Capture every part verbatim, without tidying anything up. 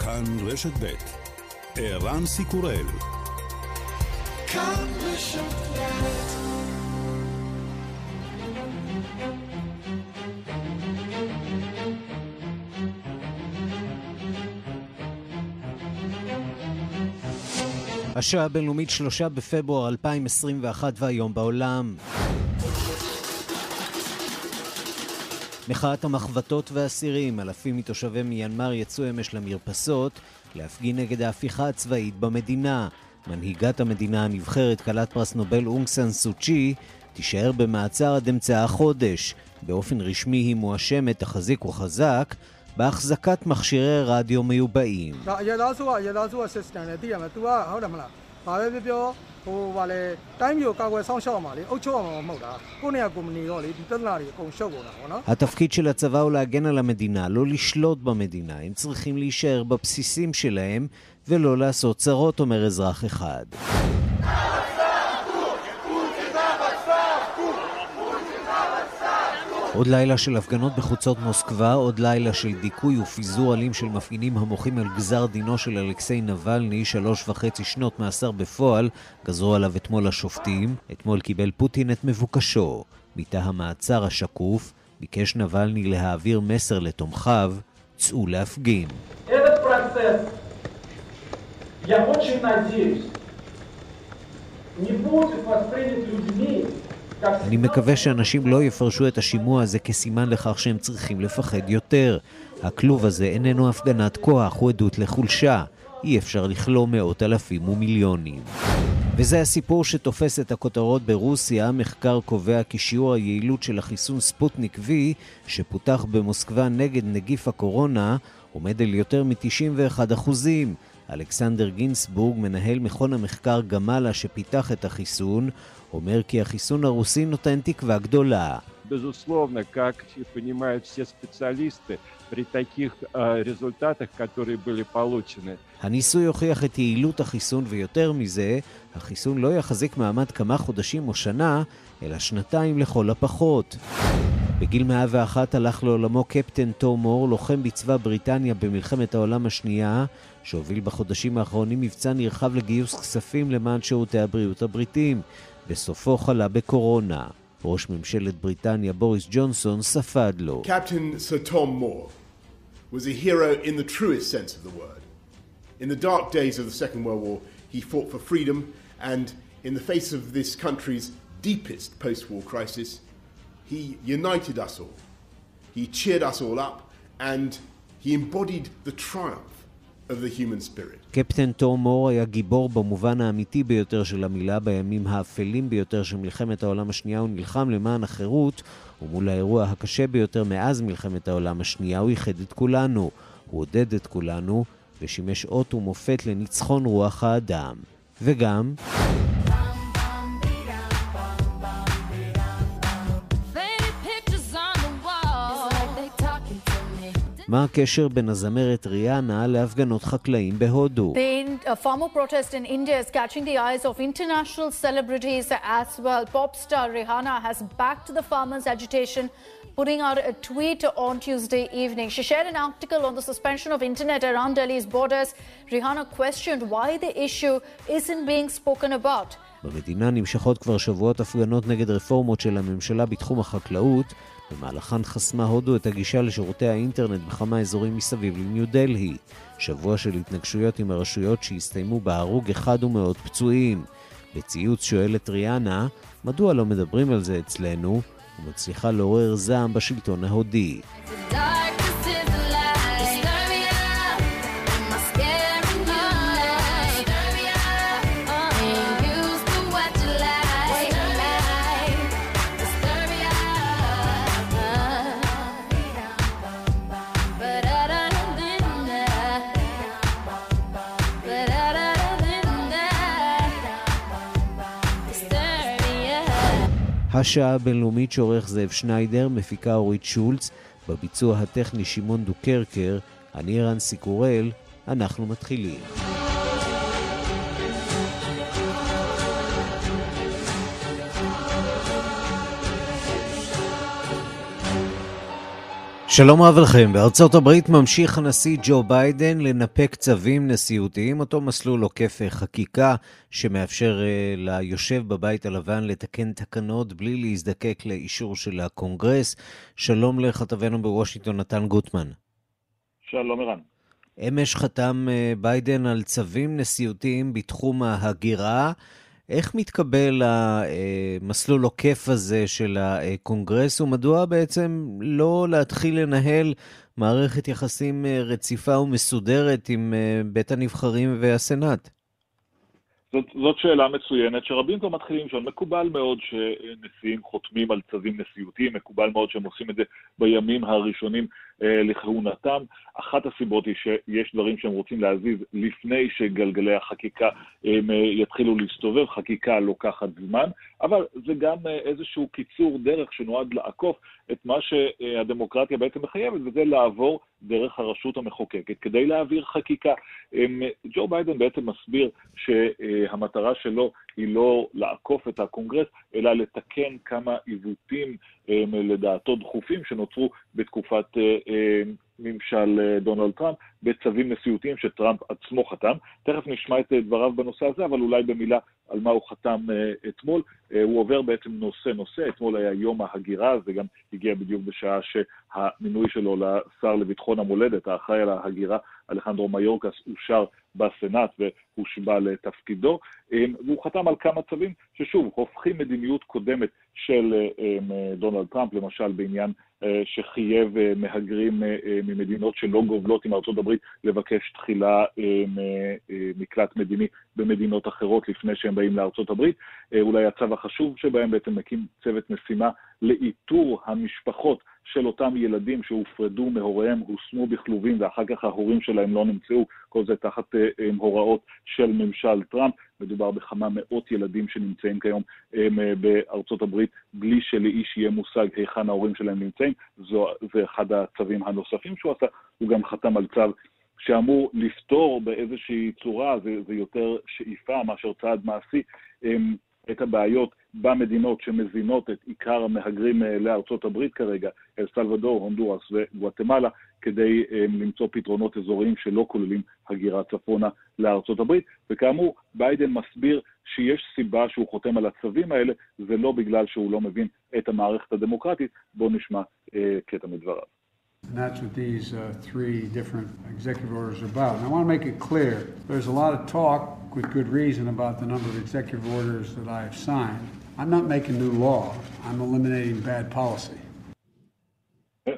כאן רשת בית ערן סיקורל כאן רשת בית השעה הבינלאומית שלושה בפברואר אלפיים עשרים ואחת והיום בעולם. מחאת המחבטות והאסירים, אלפים מתושבי מיינמר יצאו אמש למרפסות להפגין נגד ההפיכה הצבאית במדינה. מנהיגת המדינה הנבחרת, כלת פרס נובל אונג סאן סו צ'י, תישאר במעצר עד אמצע החודש. באופן רשמי היא מואשמת, תחזיק וחזק, בהחזקת מכשירי רדיו מיובאים. התפקיד של הצבא הוא להגן על המדינה, לא לשלוט במדינה. הם צריכים להישאר בבסיסים שלהם ולא לעשות צרות, אומר אזרח אחד. עוד לילה של הפגנות בחוצות מוסקבה, עוד לילה של דיכוי ופיזור אלים של מפגינים המוחים על גזר דינו של אלכסיי נבלני, שלוש וחצי שנות מאסר בפועל, גזרו עליו אתמול השופטים. אתמול קיבל פוטין את מבוקשו. בתא המעצר השקוף, ביקש נבלני להעביר מסר לתומכיו, צאו להפגין. этот процесс, я очень надеюсь, не будет воспринят людьми, אני מקווה שאנשים לא יפרשו את השימוע הזה כסימן לכך שהם צריכים לפחד יותר. הכלוב הזה איננו הפגנת כוח, הוא עדות לחולשה. אי אפשר לכלוא מאות אלפים ומיליונים. וזה הסיפור שתופס את הכותרות ברוסיה. מחקר קובע כי שיעור היעילות של החיסון ספוטניק וי, שפותח במוסקבה נגד נגיף הקורונה, עומד על יותר מ-תשעים ואחד אחוזים. אלכסנדר גינסבורג, מנהל מכון המחקר גמלה שפיתח את החיסון, אומר כי החיסון הרוסי נותן תקווה גדולה. Безусловно, как понимают все специалисты, при таких результатах, которые были получены. הניסוי הוכיח את יעילות החיסון ויותר מזה, החיסון לא יחזיק מעמד כמה חודשים או שנה, אלא שנתיים לכל הפחות. בגיל מאה ואחת הלך לעולמו קפטן תום מור, לוחם בצבא בריטניה במלחמת העולם השנייה, שהוביל בחודשים האחרונים מבצע נרחב לגיוס כספים למען שירותי הבריאות הבריטים. בסופו חלה בקורונה. ראש ממשלת בריטניה בוריס ג'ונסון ספד לו. Captain Sir Tom Moore was a hero in the truest sense of the word. In the dark days of the Second World War, he fought for freedom, and in the face of this country's deepest post-war crisis, he united us all. He cheered us all up, and he embodied the triumph of the human spirit. קפטן תום מור היה גיבור במובן האמיתי ביותר של המילה. בימים האפלים ביותר של מלחמת העולם השנייה הוא נלחם למען החירות, ומול האירוע הקשה ביותר מאז מלחמת העולם השנייה הוא ייחד את כולנו, הוא עודד את כולנו, ושימש אות ומופת לניצחון רוח האדם. וגם מה הקשר בין הזמרת ריהאנה להפגנות חקלאים בהודו? The formal protest in India is catching the eyes of international celebrities as well. Pop star Rihanna has backed the farmers' agitation, putting out a tweet on Tuesday evening. She shared an article on the suspension of internet around Delhi's borders. Rihanna questioned why the issue isn't being spoken about. במדינה נמשכות כבר שבועות הפגנות נגד רפורמות של הממשלה בתחום החקלאות. במהלכן חסמה הודו את הגישה לשירותי האינטרנט בכמה אזורים מסביב לניו דלהי. שבוע של התנגשויות עם הרשויות שהסתיימו בהרוג אחד ומאות פצועים. בציוץ שואלת ריהאנה, מדוע לא מדברים על זה אצלנו? ומצליחה לעורר זעם בשלטון ההודי. השעה הבינלאומית שעורך זאב שניידר, מפיקה אורית שולץ, בביצוע הטכני שמעון דוקרקר, אני ערן סיקורל, אנחנו מתחילים. שלום רב לכם. בארצות הברית ממשיך הנשיא ג'ו ביידן לנפק צווים נשיאותיים, אותו מסלול עוקף חקיקה שמאפשר ליושב בבית הלבן לתקן תקנות בלי להזדקק לאישור של הקונגרס. שלום לכתבנו בוושינגטון נתן גוטמן. שלום ערן. אמש חתם ביידן על צווים נשיאותיים בתחום ההגירה. איך מתקבל המסלול עוקף הזה של הקונגרס, ומדוע בעצם לא להתחיל לנהל מערכת יחסים רציפה ומסודרת עם בית הנבחרים והסנאט? זאת, זאת שאלה מצוינת שרבים כבר מתחילים שם. מקובל מאוד שנשיאים חותמים על צווים נשיאותיים, מקובל מאוד שהם עושים את זה בימים הראשונים אה, לכהונתם. אחת הסיבות היא שיש דברים שהם רוצים להזיז לפני שגלגלי החקיקה הם, אה, יתחילו להסתובב. חקיקה לוקחת זמן, אבל זה גם איזשהו קיצור דרך שנועד לעקוף את מה שהדמוקרטיה בעצם מחייבת, וזה לעבור דרך הרשות המחוקקת כדי להעביר חקיקה. ג'ו ביידן בעצם מסביר שהמטרה שלו היא לא לעקוף את הקונגרס, אלא לתקן כמה עיוותים לדעתו דחופים שנוצרו בתקופת ממשל דונלד טראמפ, בצווים נשיאותיים שטראמפ עצמו חתם. תכף נשמע את דבריו בנושא הזה, אבל אולי במילה על מה הוא חתם אתמול. הוא עובר בעצם נושא-נושא. אתמול היה יום ההגירה, זה גם הגיע בדיוק בשעה שהמינוי שלו לשר לביטחון המולדת, האחראי על ההגירה, אלחנדרו מיורקס, אושר בסנאט והוא שיבה לתפקידו. והוא חתם על כמה צווים ששוב הופכים מדיניות קודמת של דונלד טראמפ, למשל בעניין שחייב מהגרים ממדינות שלא גובלות עם ארצות הברית לבקש תחילה מקלט מדיני במדינות אחרות לפני שהם באים לארצות הברית. אולי הצו החשוב שבהם בעצם מקים צוות משימה לאיתור המשפחות של אותם ילדים שהופרדו מהוריהם, הושמו בכלובים ואחר כך ההורים שלהם לא נמצאו. כל זה תחת הוראות של ממשל טראמפ. מדובר בכמה מאות ילדים שנמצאים כיום בארצות הברית בלי שלאיש יהיה מושג היכן ההורים שלהם נמצאים. זו, זה אחד הצווים הנוספים שהוא עשה. הוא גם חתם על צו שאמור לפתור באיזושהי צורה, זה, זה יותר שאיפה מאשר צעד מעשי, את הבעיות במדינות שמזינות את עיקר המהגרים לארצות הברית כרגע, אל סלוודור, הונדורס וגואטמלה, כדי למצוא פתרונות אזוריים שלא כוללים הגירה צפונה לארצות הברית. וכאמור, ביידן מסביר שיש סיבה שהוא חותם על הצווים האלה, זה לא בגלל שהוא לא מבין את המערכת הדמוקרטית. בואו נשמע קטע מדבריו. And that's what these uh, three different executive orders are about. And I want to make it clear, there's a lot of talk with good reason about the number of executive orders that I have signed. I'm not making new law. I'm eliminating bad policy.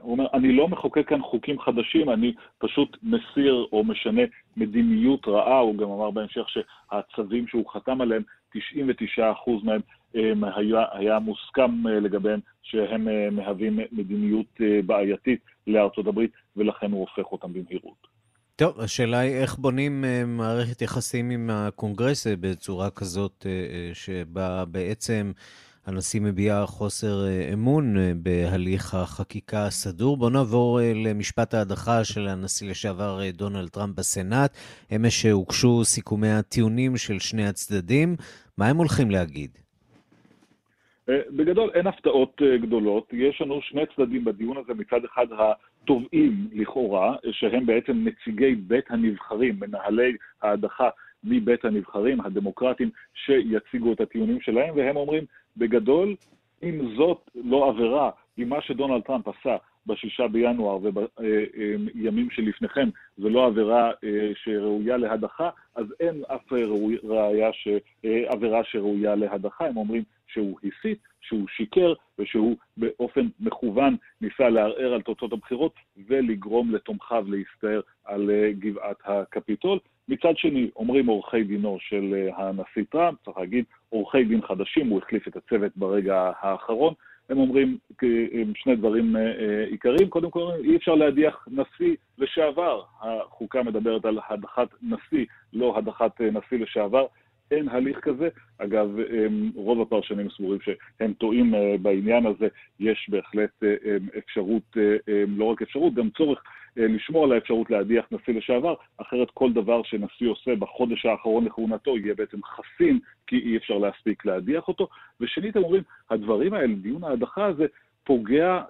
הוא אומר, אני לא מחוקק כאן חוקים חדשים, אני פשוט מסיר או משנה מדיניות רעה. הוא גם אמר בהמשך שהצווים שהוא חתם עליהם, תשעים ותשעה אחוז מהם היה, היה מוסכם לגביהם שהם מהווים מדיניות בעייתית לארצות הברית, ולכן הוא הופך אותם במהירות. טוב, השאלה היא איך בונים מערכת יחסים עם הקונגרס בצורה כזאת שבה בעצם הנשיא מביע חוסר אמון בהליך החקיקה הסדור. בוא נעבור למשפט ההדחה של הנשיא לשעבר דונלד טראמפ בסנאט. אמש הוגשו סיכומי הטיעונים של שני הצדדים. מה הם הולכים להגיד? בגדול אין הפתעות גדולות. יש לנו שני צדדים בדיון הזה. מצד אחד התובעים לכאורה, שהם בעצם נציגי בית הנבחרים, מנהלי ההדחה מבית הנבחרים, הדמוקרטים, שיציגו את הטיעונים שלהם, והם אומרים בגדול, אם זאת לא עבירה, אם מה שדונלד טראמפ עשה בשישה בינואר ובימים שלפניכם, זה לא עבירה שראויה להדחה, אז אין אף ראיה ש... עבירה שראויה להדחה. הם אומרים שהוא הסית, שהוא שיקר, ושהוא באופן מכוון ניסה לערער על תוצאות הבחירות, ולגרום לתומכיו להסתער על גבעת הקפיטול. מצד שני, אומרים עורכי דינו של הנשיא טראמפ, צריך להגיד, עורכי דין חדשים, הוא החליף את הצוות ברגע האחרון. הם אומרים שני דברים עיקריים. קודם כל, אי אפשר להדיח נשיא לשעבר. החוקה מדברת על הדחת נשיא, לא הדחת נשיא לשעבר. אין הליך כזה. אגב, רוב הפרשנים סבורים שהם טועים בעניין הזה. יש בהחלט אפשרות, לא רק אפשרות, גם צורך לשמור על האפשרות להדיח נשיא לשעבר, אחרת כל דבר שנשיא עושה בחודש האחרון לכהונתו יהיה בעצם חסין, כי אי אפשר להספיק להדיח אותו. ושנית, הם אומרים, הדברים האלה, דיון ההדחה הזה, פוגע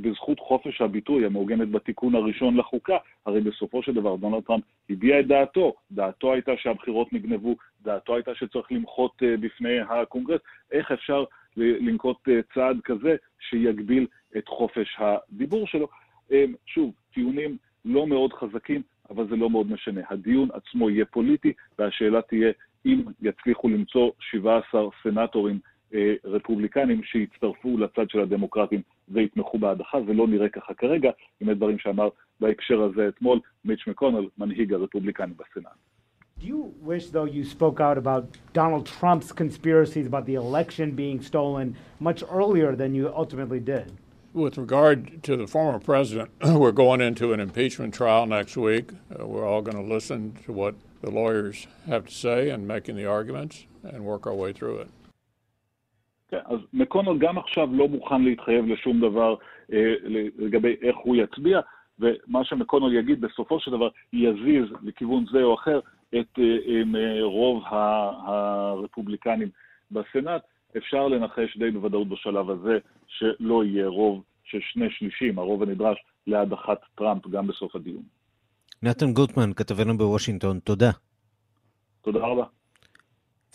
בזכות חופש הביטוי המעוגנת בתיקון הראשון לחוקה. הרי בסופו של דבר דונלד טראמפ הביע את דעתו, דעתו הייתה שהבחירות נגנבו, דעתו הייתה שצריך למחות בפני הקונגרס. איך אפשר לנקוט צעד כזה שיגביל את חופש הדיבור שלו? שוב, טיעונים לא מאוד חזקים, אבל זה לא מאוד משנה. הדיון עצמו יהיה פוליטי, והשאלה תהיה אם יצליחו למצוא שבעה עשר סנטורים רפובליקנים שהצטרפו לצד של הדמוקרטים והתמכו בהדחה, ולא נראה ככה כרגע, עם הדברים שאמר בהקשר הזה אתמול מיץ' מקונל, מנהיג הרפובליקני בסנאט. Do you wish, though, you spoke out about Donald Trump's conspiracies about the election being stolen much earlier than you ultimately did? With regard to the former president, we're going into an impeachment trial next week. Uh, we're all going to listen to what the lawyers have to say and making the arguments and work our way through it. כן, אז מקונל גם עכשיו לא מוכן להתחייב לשום דבר אה, לגבי איך הוא יצביע, ומה שמקונל יגיד בסופו של דבר יזיז לכיוון זה או אחר את אה, אה, רוב הרפובליקנים בסנאט. אפשר לנחש די בוודאות בשלב הזה שלא יהיה רוב של שני שלישים, הרוב הנדרש להדחת טראמפ גם בסוף הדיון. נתן גוטמן, כתבנו בוושינגטון, תודה. תודה רבה.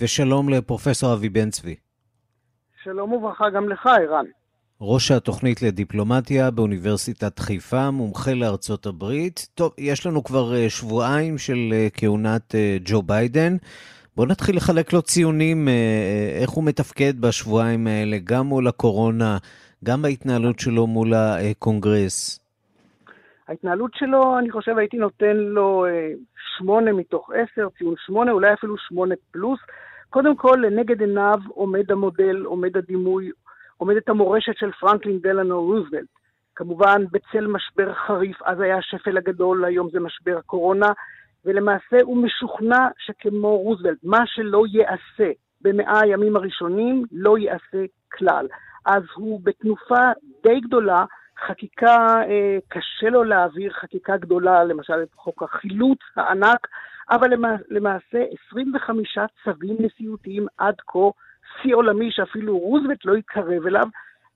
ושלום לפרופסור אבי בן צבי. שלום וברכה גם לך, אירן. ראש התוכנית לדיפלומטיה באוניברסיטת חיפה, מומחה לארצות הברית. טוב, יש לנו כבר שבועיים של כהונת ג'ו ביידן. בואו נתחיל לחלק לו ציונים, איך הוא מתפקד בשבועיים האלה, גם מול הקורונה, גם בהתנהלות שלו מול הקונגרס. ההתנהלות שלו, אני חושב, הייתי נותן לו שמונה מתוך עשר, ציון שמונה, אולי אפילו שמונה פלוס. קודם כל, לנגד עיניו עומד המודל, עומד הדימוי, עומדת המורשת של פרנקלין דלנו רוזוולט. כמובן, בצל משבר חריף, אז היה השפל הגדול, היום זה משבר הקורונה, ולמעשה הוא משוכנע שכמו רוזוולט, מה שלא יעשה במאה הימים הראשונים, לא יעשה כלל. אז הוא בתנופה די גדולה, חקיקה אה, קשה לו להעביר, חקיקה גדולה, למשל את חוק החילוץ הענק, אבל למעשה עשרים וחמישה צווים נשיאותיים עד כה, שיא עולמי שאפילו רוזוולט לא יקרב אליו.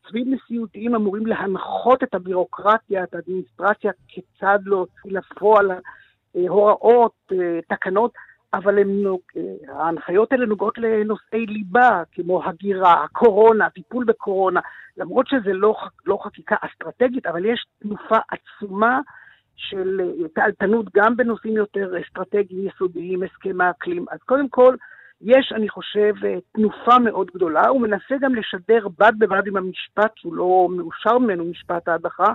צווים נשיאותיים אמורים להנחות את הבירוקרטיה, את האדמיניסטרציה, כיצד להוציא לפועל הוראות, תקנות, אבל הם, ההנחיות האלה נוגעות לנושאי ליבה, כמו הגירה, הקורונה, טיפול בקורונה, למרות שזה לא, לא חקיקה אסטרטגית, אבל יש תנופה עצומה של תעלתנות גם בנושאים יותר אסטרטגיים, יסודיים, הסכם האקלים. אז קודם כל, יש, אני חושב, תנופה מאוד גדולה, הוא מנסה גם לשדר בד בבד עם המשפט, שהוא לא מאושר ממנו משפט ההדחה,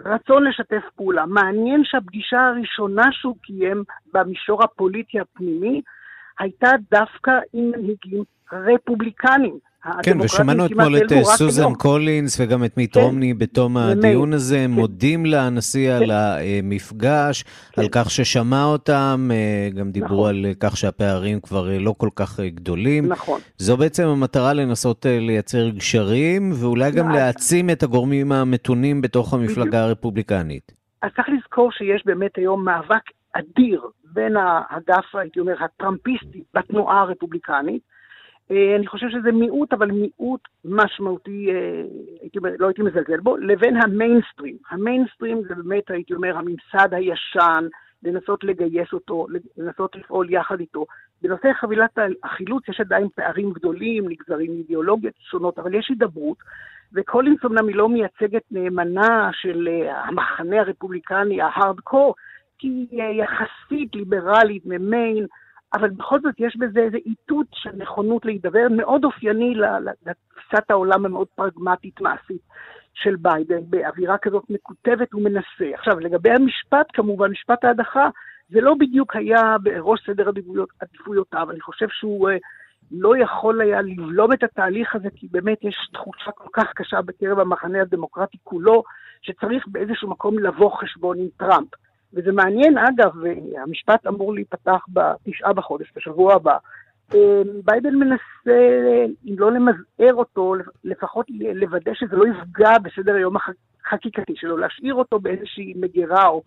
רצון לשתף פעולה. מעניין שהפגישה הראשונה שהוא קיים במישור הפוליטי הפנימי הייתה דווקא עם מנהיגים רפובליקנים. כן, ושמענו אתמול את סוזן קולינס וגם את מיט רומני בתום הדיון הזה, מודים לנשיא על המפגש, על כך ששמע אותם, גם דיברו על כך שהפערים כבר לא כל כך גדולים. זו בעצם המטרה, לנסות לייצר גשרים, ואולי גם להעצים את הגורמים המתונים בתוך המפלגה הרפובליקנית. אז צריך לזכור שיש באמת היום מאבק אדיר בין האגף, הייתי אומר, הטראמפיסטי בתנועה הרפובליקנית, אני חושב שזה מיעוט, אבל מיעוט משמעותי, הייתי אומר, לא הייתי מזלזל בו, לבין המיינסטרים. המיינסטרים זה באמת, הייתי אומר, הממסד הישן, לנסות לגייס אותו, לנסות לפעול יחד איתו. בנושא חבילת החילוץ יש עדיין פערים גדולים, נגזרים אידיאולוגיות שונות, אבל יש הידברות, וקולינס אמנם היא לא מייצגת נאמנה של המחנה הרפובליקני, ההארדקור, כי היא יחסית ליברלית ממיין, אבל בכל זאת יש בזה איזה איתות של נכונות להידבר, מאוד אופייני לתפיסת העולם המאוד פרגמטית מעשית של ביידן, באווירה כזאת מקוטבת ומנסה. עכשיו, לגבי המשפט, כמובן, משפט ההדחה, זה לא בדיוק היה בראש סדר עדיפויותיו, אני חושב שהוא לא יכול היה לבלום את התהליך הזה, כי באמת יש תחושה כל כך קשה בקרב המחנה הדמוקרטי כולו, שצריך באיזשהו מקום לבוא חשבון עם טראמפ. וזה מעניין, אגב, המשפט אמור להיפתח בתשעה בחודש, בשבוע הבא. ביידן מנסה, אם לא למזער אותו, לפחות לוודא שזה לא יפגע בסדר היום החקיקתי שלו, להשאיר אותו באיזושהי מגירה או,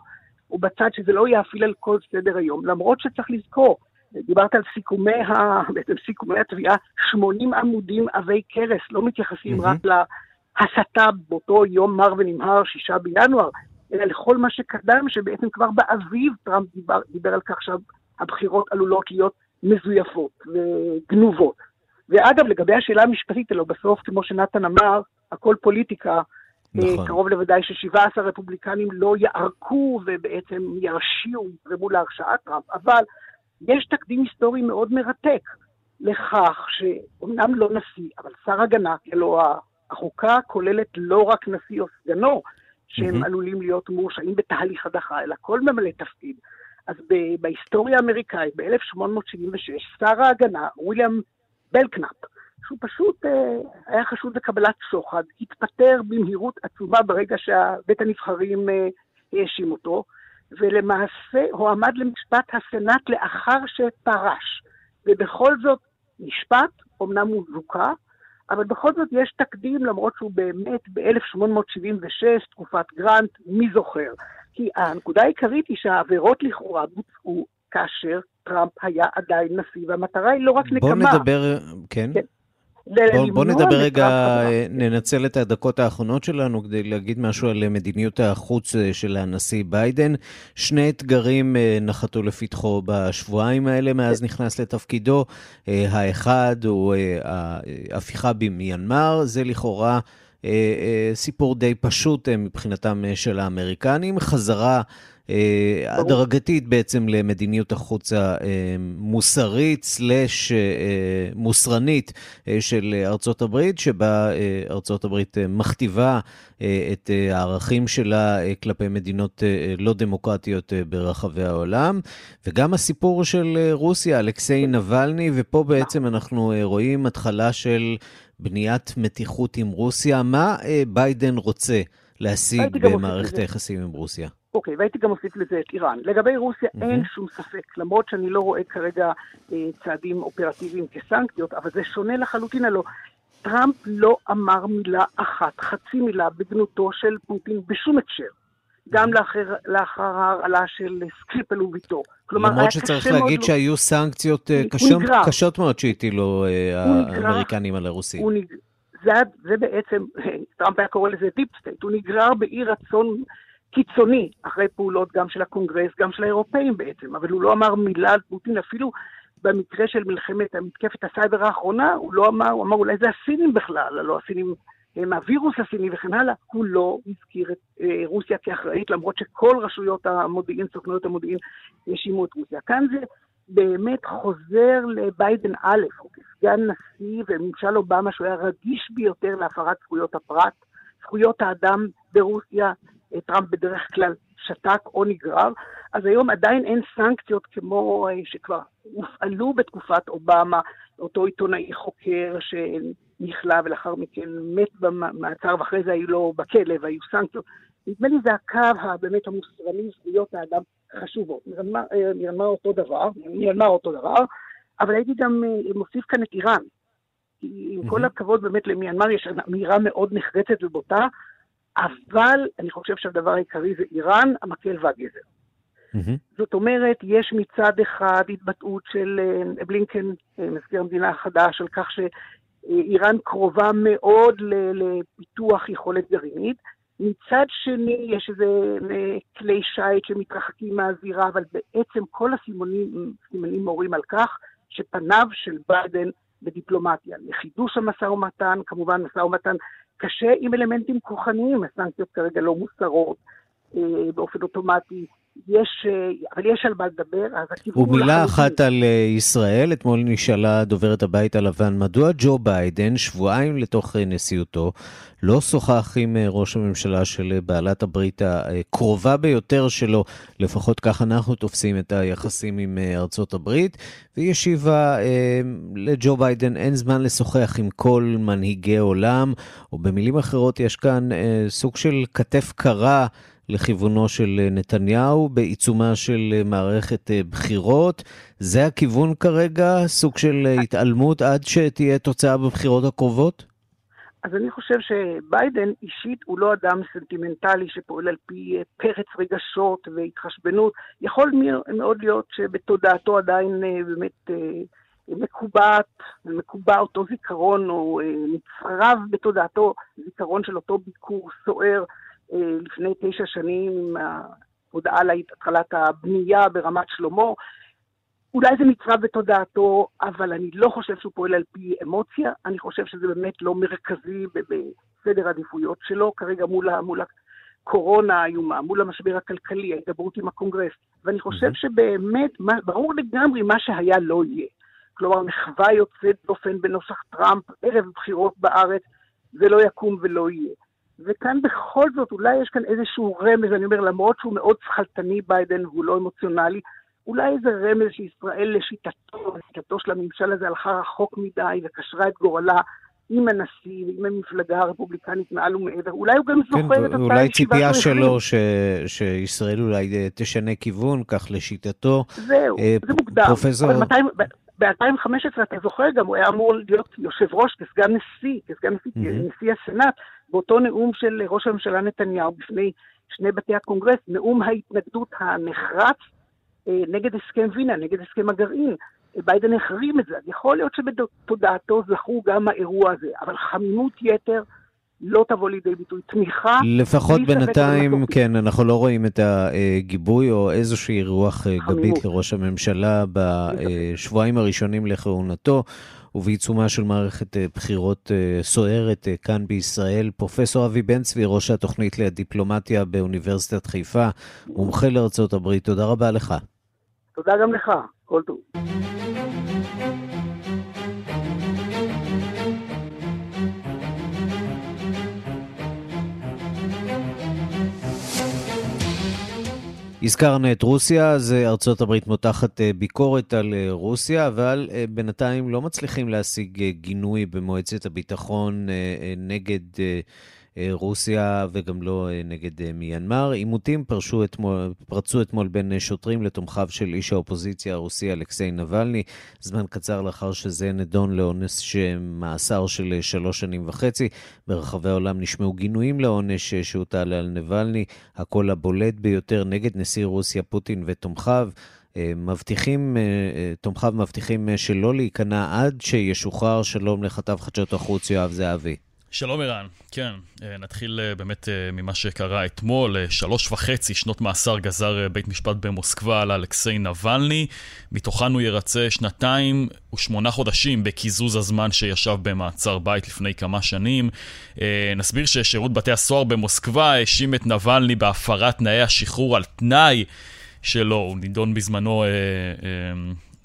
או בצד שזה לא יאפיל על כל סדר היום, למרות שצריך לזכור. דיברת על סיכומי, בעצם סיכומי התביעה, שמונים עמודים עבי קרס, לא מתייחסים mm-hmm. רק ל... הסתה באותו יום מר ונמהר שישה בינואר, אלא לכל מה שקדם, שבעצם כבר באביב טראמפ דיבר, דיבר על כך שהבחירות עלולות להיות מזויפות וגנובות. ואגב, לגבי השאלה המשפטית, אלא בסוף, כמו שנתן אמר, הכל פוליטיקה, נכון. קרוב לוודאי ש-שבעה עשר רפובליקנים לא יערקו ובעצם ירשיעו, יתרמו להרשעת טראמפ, אבל יש תקדים היסטורי מאוד מרתק לכך שאומנם לא נשיא, אבל שר הגנה, אלו החוקה כוללת לא רק נשיא או סגנו, שהם mm-hmm. עלולים להיות מורשעים בתהליך הדחה, אלא כל ממלא תפקיד. אז ב- בהיסטוריה האמריקאית, ב-אלף שמונה מאות שבעים ושש, שר ההגנה, וויליאם בלקנאפ, שהוא פשוט אה, היה חשוד בקבלת שוחד, התפטר במהירות עצומה ברגע שבית הנבחרים האשים אה, אותו, ולמעשה הועמד למשפט הסנאט לאחר שפרש. ובכל זאת נשפט, אמנם הוא זוכה, אבל בכל זאת יש תקדים, למרות שהוא באמת ב-אלף שמונה מאות שבעים ושש, תקופת גרנט, מי זוכר? כי הנקודה העיקרית היא שהעבירות לכאורה בוצעו כאשר טראמפ היה עדיין נשיא, והמטרה היא לא רק נקמה. בוא נדבר, כן? כן. בוא, בוא נדבר רגע, ננצל את הדקות האחרונות שלנו כדי להגיד משהו על מדיניות החוץ של הנשיא ביידן. שני אתגרים נחתו לפתחו בשבועיים האלה מאז נכנס לתפקידו. האחד הוא ההפיכה במיינמר, זה לכאורה סיפור די פשוט מבחינתם של האמריקנים, חזרה הדרגתית בעצם למדיניות החוץ המוסרית סלש מוסרנית של ארצות הברית, שבה ארצות הברית מכתיבה את הערכים שלה כלפי מדינות לא דמוקרטיות ברחבי העולם, וגם הסיפור של רוסיה, אלכסיי נבלני, ופה בעצם אנחנו רואים התחלה של בניית מתיחות עם רוסיה. מה ביידן רוצה להשיג במערכת היחסים עם רוסיה? אוקיי, okay, והייתי גם מוסיף לזה את איראן. לגבי רוסיה mm-hmm. אין שום ספק, למרות שאני לא רואה כרגע אה, צעדים אופרטיביים כסנקציות, אבל זה שונה לחלוטין. הלא, טראמפ לא אמר מילה אחת, חצי מילה, בגנותו של פוטין בשום הקשר. Mm-hmm. גם לאחר, לאחר הרעלה של סקריפל וביתו. כלומר, למרות שצריך להגיד שהיו סנקציות uh, קשות, קשות מאוד שהטילו uh, האמריקנים על הרוסים. הוא נגרר, זה, זה בעצם, טראמפ היה קורא לזה דיפ סטייט, הוא נגרר באי רצון קיצוני, אחרי פעולות גם של הקונגרס, גם של האירופאים בעצם, אבל הוא לא אמר מילה על פוטין, אפילו במקרה של מלחמת המתקפת הסייבר האחרונה, הוא לא אמר, הוא אמר אולי זה הסינים בכלל, לא הסינים, הם הווירוס הסיני וכן הלאה, הוא לא הזכיר את אה, רוסיה כאחראית, למרות שכל רשויות המודיעין, סוכנויות המודיעין, ישימו את רוסיה. כאן זה באמת חוזר לביידן א', הוא כסגן נשיא וממשל אובמה, שהוא היה רגיש ביותר להפרת זכויות הפרט, זכויות האדם ברוסיה, טראמפ בדרך כלל שתק או נגרר, אז היום עדיין אין סנקציות כמו שכבר הופעלו בתקופת אובמה, אותו עיתונאי חוקר שנכלה ולאחר מכן מת במעצר, ואחרי זה היו לו בכלא והיו סנקציות. נדמה לי זה הקו באמת המוסרני, זכויות האדם חשובות. מיינמר אותו דבר, מיינמר אותו דבר, אבל הייתי גם מוסיף כאן את איראן. עם כל הכבוד באמת למיינמר יש אמירה מאוד נחרצת ובוטה, אבל אני חושב שהדבר העיקרי זה איראן, המקל והגזר. Mm-hmm. זאת אומרת, יש מצד אחד התבטאות של בלינקן, מזכיר המדינה החדש, על כך שאיראן קרובה מאוד לפיתוח יכולת גרעינית. מצד שני, יש איזה כלי שייט שמתרחקים מהזירה, אבל בעצם כל הסימנים מורים על כך שפניו של ביידן בדיפלומטיה, לחידוש המשא ומתן, כמובן משא ומתן, קשה עם אלמנטים כוחניים, הסנקציות כרגע לא מוסרות אה, באופן אוטומטי, יש, אה, אבל יש על מה לדבר. ומילה אחת על ישראל, אתמול נשאלה דוברת הבית הלבן, מדוע ג'ו ביידן, שבועיים לתוך נשיאותו, לא שוחח עם ראש הממשלה של בעלת הברית הקרובה ביותר שלו, לפחות כך אנחנו תופסים את היחסים עם ארצות הברית, והיא השיבה, לג'ו ביידן אין זמן לשוחח עם כל מנהיגי עולם, או במילים אחרות יש כאן סוג של כתף קרה לכיוונו של נתניהו, בעיצומה של מערכת בחירות. זה הכיוון כרגע, סוג של התעלמות עד שתהיה תוצאה בבחירות הקרובות? אז אני חושב שביידן אישית הוא לא אדם סנטימנטלי שפועל על פי פרץ רגשות והתחשבנות. יכול מאוד להיות שבתודעתו עדיין באמת מקובעת, מקובע אותו זיכרון, או נצרב בתודעתו זיכרון של אותו ביקור סוער לפני תשע שנים, הודעה על התחלת הבנייה ברמת שלמה. אולי זה נצרב בתודעתו, אבל אני לא חושב שהוא פועל על פי אמוציה, אני חושב שזה באמת לא מרכזי בסדר עדיפויות שלו, כרגע מול, מול הקורונה האיומה, מול המשבר הכלכלי, ההתדברות עם הקונגרס, ואני חושב שבאמת, ברור לגמרי מה שהיה לא יהיה. כלומר, מחווה יוצאת דופן בנוסח טראמפ, ערב בחירות בארץ, זה לא יקום ולא יהיה. וכאן בכל זאת, אולי יש כאן איזשהו רמז, אני אומר, למרות שהוא מאוד שחלטני ביידן, הוא לא אמוציונלי, אולי איזה רמז שישראל לשיטתו, לשיטתו של הממשל הזה הלכה רחוק מדי, וקשרה את גורלה עם הנשיא, ועם המפלגה הרפובליקנית מעל ומעבר, אולי הוא גם זוכר כן, את אותה... אולי ציפייה שלו ש... שישראל אולי תשנה כיוון, כך לשיטתו. זהו, אה, זה מוקדם. פרופסור... אבל מתי... ב-אלפיים וחמש עשרה, אתה זוכר, גם הוא היה אמור להיות יושב ראש כסגן נשיא, כסגן נשיא, mm-hmm. נשיא הסנאט, באותו נאום של ראש הממשלה נתניהו, בפני שני בתי הקונגרס, נאום ההתנגדות הנחרץ אה, נגד הסכם וינה, נגד הסכם הגרעין. ביידן החרים את זה, יכול להיות שבתודעתו זכו גם האירוע הזה, אבל חמימות יתר לא תבוא לידי ביטוי, תמיכה... לפחות בינתיים, כן, אנחנו לא רואים את הגיבוי או איזושהי רוח גבית לראש הממשלה בשבועיים הראשונים לכהונתו, ובעיצומה של מערכת בחירות סוערת כאן בישראל. פרופסור אבי בן צבי, ראש התוכנית לדיפלומטיה באוניברסיטת חיפה, מומחה לארצות הברית, תודה רבה לך. תודה גם לך, כל טוב. הזכרנו את רוסיה, אז ארצות הברית מותחת ביקורת על רוסיה, אבל בינתיים לא מצליחים להשיג גינוי במועצת הביטחון נגד רוסיה וגם לא נגד מיינמר. עימותים פרצו אתמול, פרצו אתמול בין שוטרים לתומכיו של איש האופוזיציה הרוסי אלכסיי נבלני, זמן קצר לאחר שזה נדון לעונש מאסר של שלוש שנים וחצי. ברחבי העולם נשמעו גינויים לעונש שהוטל על נבלני, הקול הבולט ביותר נגד נשיא רוסיה פוטין ותומכיו. מבטיחים, תומכיו מבטיחים שלא להיכנע עד שישוחרר. שלום לכתב חדשות החוץ יואב זהבי. שלום אירן, כן, נתחיל באמת ממה שקרה אתמול. שלוש וחצי שנות מאסר גזר בית משפט במוסקבה על אלכסיי נבלני, מתוכן הוא ירצה שנתיים ושמונה חודשים בקיזוז הזמן שישב במעצר בית לפני כמה שנים. נסביר ששירות בתי הסוהר במוסקבה האשים את נבלני בהפרת תנאי השחרור על תנאי שלו, הוא נידון בזמנו,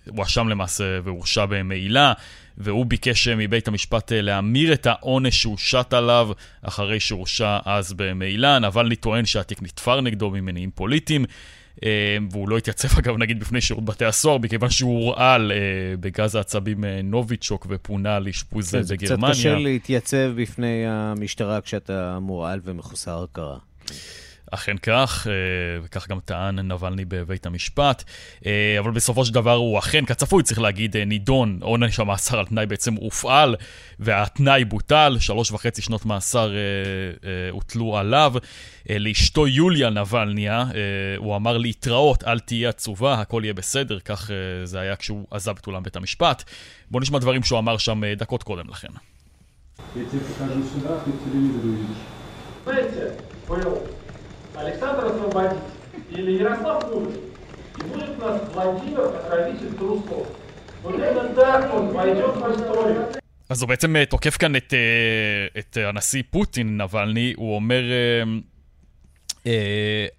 הוא אשם למעשה והורשע במעילה, והוא ביקש מבית המשפט להמיר את העונש שהוא שט עליו אחרי שהורשע אז במעילה. נבלני טוען שהתיק נתפר נגדו ממניעים פוליטיים, והוא לא התייצב אגב נגיד בפני שירות בתי הסוהר, מכיוון שהוא הורעל בגז העצבים נוביצ'וק ופונה לאשפוז בגרמניה. קצת קשה להתייצב בפני המשטרה כשאתה מורעל ומחוסר הכרה. אכן כך, וכך גם טען נבלני בבית המשפט, אבל בסופו של דבר הוא אכן, כצפוי צריך להגיד, נידון, עונש המאסר על תנאי בעצם הופעל, והתנאי בוטל, שלוש וחצי שנות מאסר הוטלו עליו. לאשתו יוליה נבלניה, הוא אמר להתראות, אל תהיה עצובה, הכל יהיה בסדר, כך זה היה כשהוא עזב את אולם בית המשפט. בוא נשמע דברים שהוא אמר שם דקות קודם לכן. Александр Освободитель или Ярослав Путин, и будет нас Владимир Отравитель Трусов. Вот это так он войдет в историю. אז הוא בעצם תוקף כאן את, את הנשיא פוטין, נבלני. הוא אומר,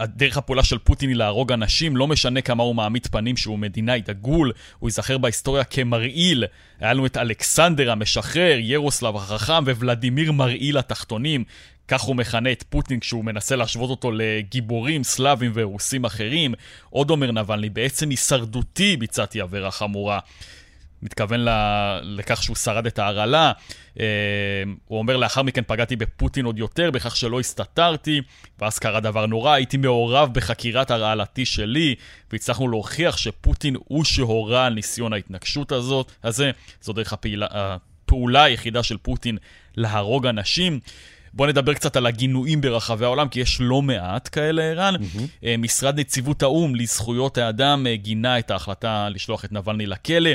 הדרך הפעולה של פוטין היא להרוג אנשים, לא משנה כמה הוא מעמיד פנים שהוא מדינאי דגול, הוא ייזכר בהיסטוריה כמרעיל. היה לנו את אלכסנדר המשחרר, ירוסלב החכם וולדימיר מרעיל התחתונים. כך הוא מכנה את פוטין כשהוא מנסה להשוות אותו לגיבורים סלאבים ורוסים אחרים. עוד אומר נבלני, בעצם הישרדותי ביצעתי עבירה חמורה. מתכוון לכך שהוא שרד את ההרעלה. הוא אומר, לאחר מכן פגעתי בפוטין עוד יותר, בכך שלא הסתתרתי, ואז קרה דבר נורא, הייתי מעורב בחקירת הרעלתי שלי, והצלחנו להוכיח שפוטין הוא שהורה על ניסיון ההתנגשות הזאת, הזה. זו דרך הפעילה, הפעולה היחידה של פוטין להרוג אנשים. בואו נדבר קצת על הגינויים ברחבי העולם, כי יש לא מעט כאלה, אירן. Mm-hmm. משרד נציבות האום לזכויות האדם גינה את ההחלטה לשלוח את נבלני לכלא.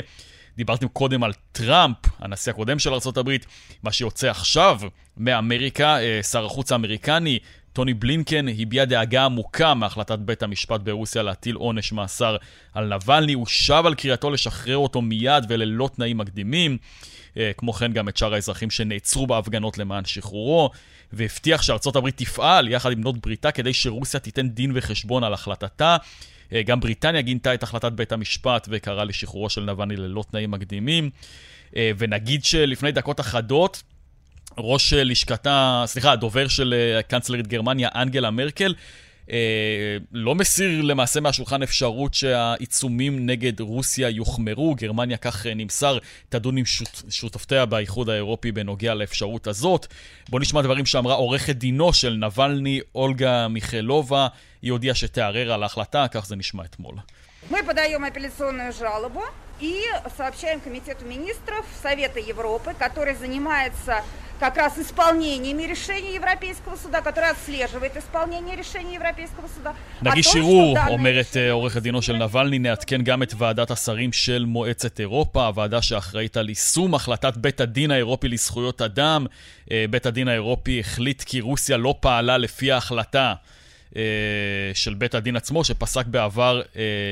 דיברתם קודם על טראמפ, הנשיא הקודם של ארצות הברית, מה שיוצא עכשיו מאמריקה, שר החוץ האמריקני, טוני בלינקן, הביע דאגה עמוקה מהחלטת בית המשפט ברוסיה להטיל עונש מאסר על נבלני, הוא שב על קריאתו לשחרר אותו מיד וללא תנאים מקדימים, כמו כן גם את שאר האזרחים שנעצרו בהפגנות למען שחרורו, והבטיח שארצות הברית תפעל יחד עם בנות בריתה כדי שרוסיה תיתן דין וחשבון על החלטתה. גם בריטניה גינתה את החלטת בית המשפט וקראה לשחרורו של נבלני ללא תנאים מקדימים. ונגיד שלפני דקות אחדות, ראש לשכתה, סליחה, הדובר של קנצלרית גרמניה, אנגלה מרקל, לא מסיר למעשה מהשולחן אפשרות שהעיצומים נגד רוסיה יוחמרו. גרמניה, כך נמסר, תדון עם שותפתיה באיחוד האירופי בנוגע לאפשרות הזאת. בוא נשמע דברים שאמרה עורכת דינו של נבלני, אולגה מיכאילובה. היא הודיעה שתערר על ההחלטה, כך זה נשמע אתמול. Мы подаём апелляционную жалобу и сообщаем комитету министров Совета Европы, который занимается как раз исполнениями решений Европейского суда, который отслеживает исполнение решений Европейского суда. נגיש ערעור, אומרת עורכת דינו של נבלני, נעדכן גם את ועדת השרים של מועצת אירופה, הוועדה שאחראית על יישום החלטת בית הדין האירופי לזכויות אדם. בית הדין האירופי החליט כי רוסיה לא פעלה לפי ההחלטה של בית הדין עצמו, שפסק בעבר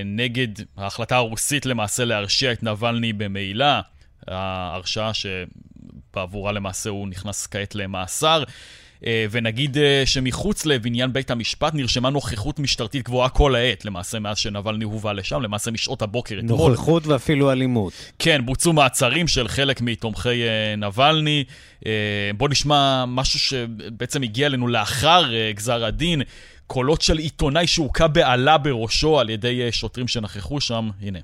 נגד ההחלטה הרוסית למעשה להרשיע את נבלני במעילה, ההרשעה שבעבורה למעשה הוא נכנס כעת למאסר. ונגיד שמחוץ לבניין בית המשפט נרשמה נוכחות משטרתית גבוהה כל העת, למעשה מאז שנבלני הובא לשם, למעשה משעות הבוקר. נוכחות ואפילו אלימות. כן, בוצעו מעצרים של חלק מתומכי נבלני. בוא נשמע משהו שבעצם הגיע לנו לאחר גזר הדין, קולות של עיתונאי שהוקע בעלה בראשו על ידי שוטרים שנכחו שם. הנה.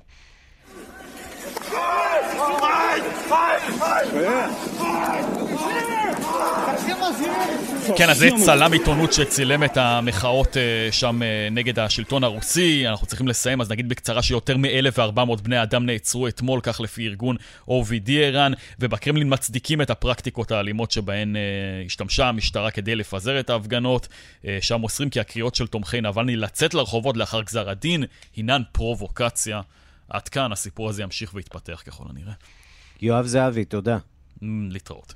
כן, אז זה צלם עיתונות שצילם את המחאות שם נגד השלטון הרוסי. אנחנו צריכים לסיים, אז נגיד בקצרה שיותר מ-אלף וארבע מאות בני אדם נעצרו אתמול, כך לפי ארגון או וי די איראן, ובקרמלין מצדיקים את הפרקטיקות האלימות שבהן השתמשה המשטרה כדי לפזר את ההפגנות. שם מוסרים כי הקריאות של תומכי נבלני לצאת לרחובות לאחר גזר הדין הינן פרובוקציה. עד כאן, הסיפור הזה ימשיך והתפתח ככל הנראה. יואב זהבי, תודה. להתראות.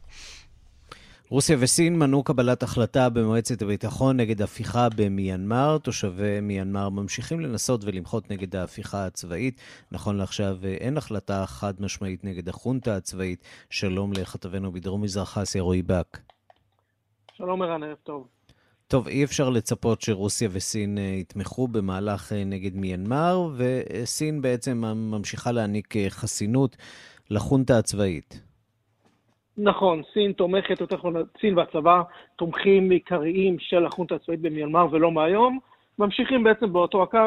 רוסיה וסין מנעו קבלת החלטה במועצת הביטחון נגד הפיכה במיינמר. תושבי מיינמר ממשיכים לנסות ולמחות נגד ההפיכה הצבאית. נכון לעכשיו אין החלטה חד משמעית נגד החונטה הצבאית. שלום לכתבנו בדרום מזרח אסיה, רוי בק. שלום ערן, ערב טוב. טוב, אי אפשר לצפות שרוסיה וסין יתמכו במהלך נגד מיינמר, וסין בעצם ממשיכה להעניק חסינות לחונטה הצבאית. נכון, סין תומכת, יותר נכון, סין והצבא תומכים עיקריים של החונטה הצבאית במיינמר ולא מהיום. ממשיכים בעצם באותו הקו,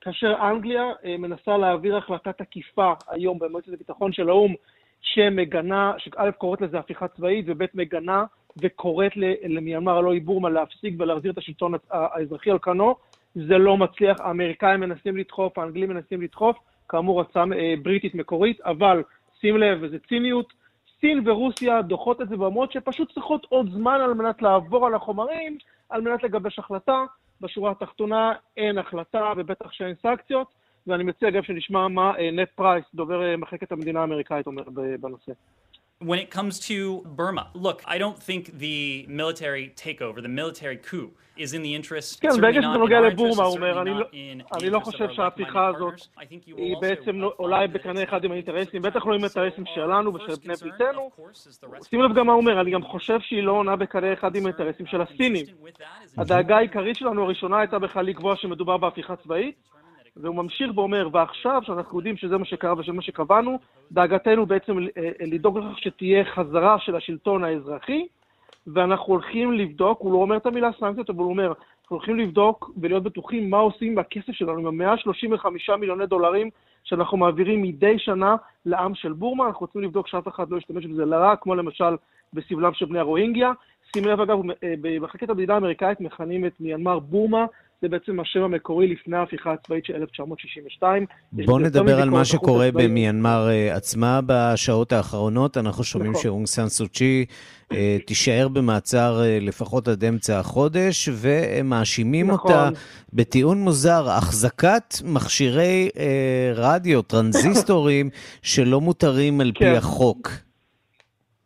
כאשר אנגליה מנסה להעביר החלטה תקיפה היום במועצת הביטחון של האום, שמגנה, שא' קוראת לזה הפיכה צבאית, ובית מגנה וקוראת למיינמר הלא עיבור להפסיק ולהחזיר את השלטון האזרחי על כנו. זה לא מצליח, האמריקאים מנסים לדחוף, האנגלים מנסים לדחוף, כאמור הצעה בריטית מקורית, אבל שים לב, וזה ציניות, סין ורוסיה דוחות את זה במרות שפשוט צריכות עוד זמן על מנת לעבור על החומרים, על מנת לגבש החלטה. בשורה התחתונה אין החלטה ובטח שאין סנקציות, ואני מציע אגב שנשמע מה נט פרייס, דובר מחלקת המדינה האמריקאית, אומר בנושא. When it comes to Burma, look, I don't think the military takeover, the military coup, is in the interest. כן, בגלל שזה נוגע לבורמה, הוא אומר, אני לא חושב שההפיכה הזאת היא בעצם אולי בקנה אחד עם האינטרסים, בטח לא עם האינטרסים שלנו ושל בני בריתנו. שים לב גם מה הוא אומר, אני גם חושב שהיא לא עונה בקנה אחד עם האינטרסים של הסינים. הדאגה העיקרית שלנו הראשונה הייתה בכלל לקבוע שמדובר בהפיכה צבאית, והוא ממשיך ואומר, ועכשיו שאנחנו יודעים שזה מה שקרה וזה מה שקבענו, דאגתנו בעצם לדאוג לכך שתהיה חזרה של השלטון האזרחי, ואנחנו הולכים לבדוק, הוא לא אומר את המילה סנקציות, אבל הוא אומר, אנחנו הולכים לבדוק ולהיות בטוחים מה עושים בכסף שלנו, עם מאה שלושים וחמישה מיליוני דולרים שאנחנו מעבירים מדי שנה לעם של בורמה, אנחנו רוצים לבדוק שאף אחד לא ישתמש בזה לרע, כמו למשל בסבלם של בני הרוהינגיה. שים לב אגב, במחלקת המדינה האמריקאית מכנים את מיינמר בורמה, זה בעצם השם המקורי לפני ההפיכה הצבאית של אלף תשע מאות שישים ושתיים. בואו נדבר על מה שקורה במיינמר עצמה בשעות האחרונות. אנחנו שומעים שאונג סאן סו צ'י תישאר במעצר לפחות עד אמצע החודש, והם מאשימים אותה בטיעון מוזר, החזקת מכשירי רדיו, טרנזיסטורים, שלא מותרים על פי החוק.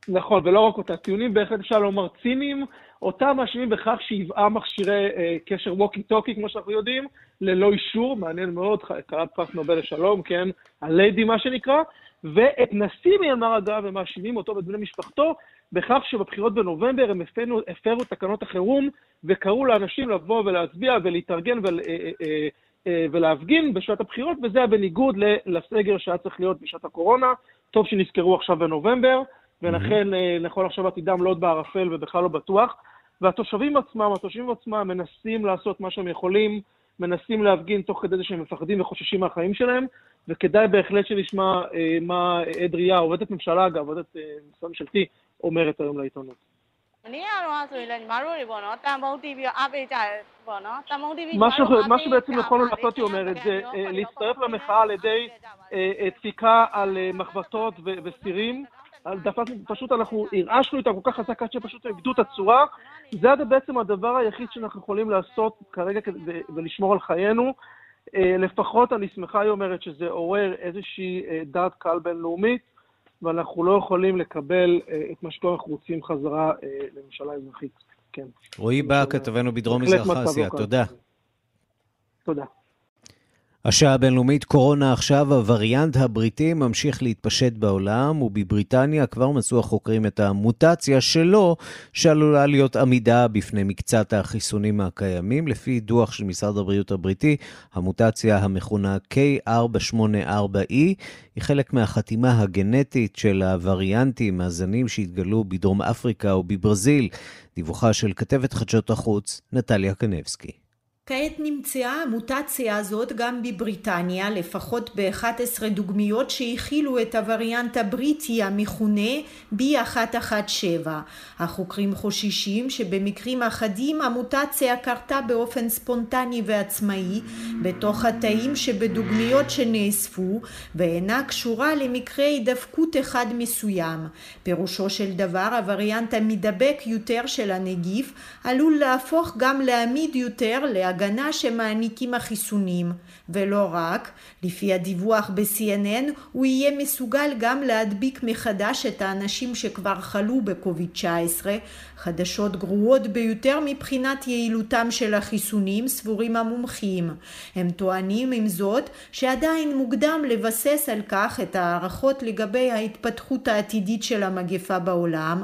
נכון, ולא רק אותה, טיעונים בהחלט אפשר לומר צינים, אותם מאשימים בכך שהבאה מכשירי אה, קשר ווקי-טוקי, כמו שאנחנו יודעים, ללא אישור, מעניין מאוד, קראת פרס נובל לשלום, כן, הליידי מה שנקרא, ואת נשיא מיינמר אגב, הם מאשימים אותו ואת בני משפחתו, בכך שבבחירות בנובמבר הם הפרו, הפרו תקנות החירום, וקראו לאנשים לבוא ולהצביע ולהתארגן ול, אה, אה, אה, אה, ולהפגין בשעת הבחירות, וזה היה בניגוד לסגר שהיה צריך להיות בשעת הקורונה, טוב שנזכרו עכשיו בנובמבר, ולכן לכל עכשיו עתידם לא עוד בערפל ובכלל לא בטוח, והתושבים עצמם, התושבים עצמם מנסים לעשות מה שהם יכולים, מנסים להפגין תוך כדי זה שהם מפחדים וחוששים מהחיים שלהם, וכדאי בהחלט שנשמע אה, מה אדריה, עובדת ממשלה אגב, עובדת אה, משרד ממשלתי, אומרת היום לעיתונות. מה שבעצם יכולנו לעשות, היא אומרת, זה להצטרף למחאה על ידי דפיקה על מחבטות וסירים, פשוט אנחנו הרעשנו איתה כל כך חזק עד שפשוט עבדו את הצורה. זה בעצם הדבר היחיד שאנחנו יכולים לעשות כרגע ולשמור על חיינו. לפחות אני שמחה, היא אומרת, שזה עורר איזושהי דעת קהל בינלאומית, ואנחנו לא יכולים לקבל את מה שאנחנו רוצים חזרה לממשלה האזרחית. כן. רועי בא, כתבנו בדרום מזרח אסיה. תודה. תודה. השעה הבינלאומית, קורונה עכשיו, הווריאנט הבריטי ממשיך להתפשט בעולם, ובבריטניה כבר מצאו החוקרים את המוטציה שלו, שעלולה להיות עמידה בפני מקצת החיסונים הקיימים. לפי דוח של משרד הבריאות הבריטי, המוטציה המכונה קיי ארבע שמונה ארבע אי, היא חלק מהחתימה הגנטית של הווריאנטים, הזנים שהתגלו בדרום אפריקה ובברזיל. דיווחה של כתבת חדשות החוץ, נטליה קניבסקי. כעת נמצאה המוטציה הזאת גם בבריטניה, לפחות ב-אחת עשרה דוגמיות שהכילו את הווריאנט הבריטי המכונה בי אחת אחת שבע. החוקרים חוששים שבמקרים אחדים המוטציה קרתה באופן ספונטני ועצמאי בתוך התאים שבדוגמיות שנאספו, ואינה קשורה למקרי דווקות אחד מסוים. פירושו של דבר, הווריאנט המדבק יותר של הנגיף עלול להפוך גם לעמיד יותר להגנות הגנה שמעניקים החיסונים, ולא רק, לפי הדיווח ב-סי אן אן, הוא יהיה מסוגל גם להדביק מחדש את האנשים שכבר חלו בקוביד תשע עשרה. חדשות גרועות ביותר מבחינת יעילותם של החיסונים, סבורים המומחים. הם טוענים עם זאת שעדיין מוקדם לבסס על כך את הערכות לגבי ההתפתחות העתידית של המגפה בעולם,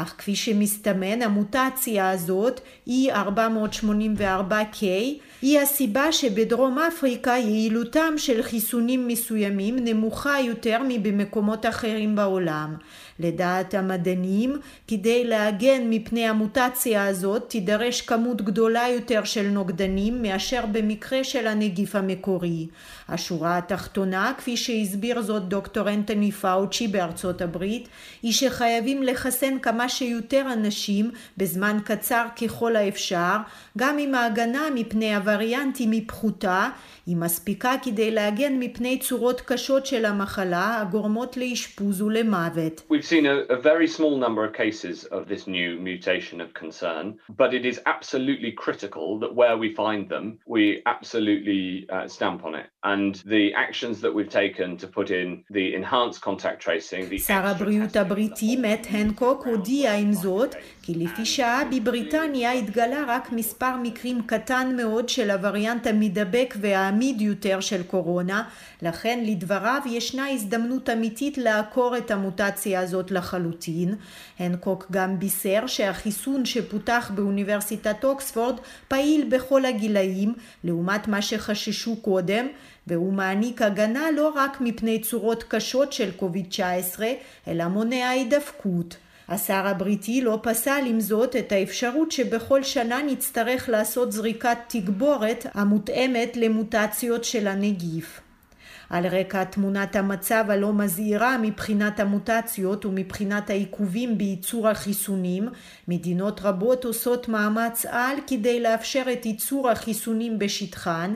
אך כפי שמסתמן, המוטציה הזאת, אי ארבע שמונה ארבע קיי, היא הסיבה שבדרום אפריקה יעילותם של חיסונים מסוימים נמוכה יותר מבמקומות אחרים בעולם. לדעת המדענים, כדי להגן מפני המוטציה הזאת תידרש כמות גדולה יותר של נוגדנים מאשר במקרה של הנגיף המקורי. השורה התחתונה, כפי שהסביר זאת דוקטור אנתוני פאוצ'י בארצות הברית, היא שחייבים לחסן כמה שיותר אנשים בזמן קצר ככל האפשר, גם אם ההגנה מפני הווריאנטים היא פחותה, היא מספיקה כדי להגן מפני צורות קשות של המחלה הגורמות לאשפוז ולמוות. We've seen a, a very small number of cases of this new mutation of concern, but it is absolutely critical that where we find them, we absolutely uh, stamp on it. And the actions that we've taken to put in the enhanced contact tracing, the שר הבריאות הבריטי, מאט הנקוק, הודיע עם זאת, כי לפי שעה בבריטניה התגלה רק מספר מקרים קטן מאוד של הווריאנט המדבק והעמיד יותר של קורונה, לכן לדבריו ישנה הזדמנות אמיתית לעקור את המוטציה הזאת לחלוטין. הנקוק גם בישר שהחיסון שפותח באוניברסיטת אוקספורד פעיל בכל הגילאים, לעומת מה שחששו קודם, והוא מעניק הגנה לא רק מפני צורות קשות של קוביד תשע עשרה, אלא מונע הידבקות. השר הבריטי לא פסל עם זאת את האפשרות שבכל שנה נצטרך לעשות זריקת תגבורת המותאמת למוטציות של הנגיף. על רקע תמונת המצב הלא מזהירה מבחינת המוטציות ומבחינת העיכובים בייצור החיסונים, מדינות רבות עושות מאמץ על כדי לאפשר את ייצור החיסונים בשטחן.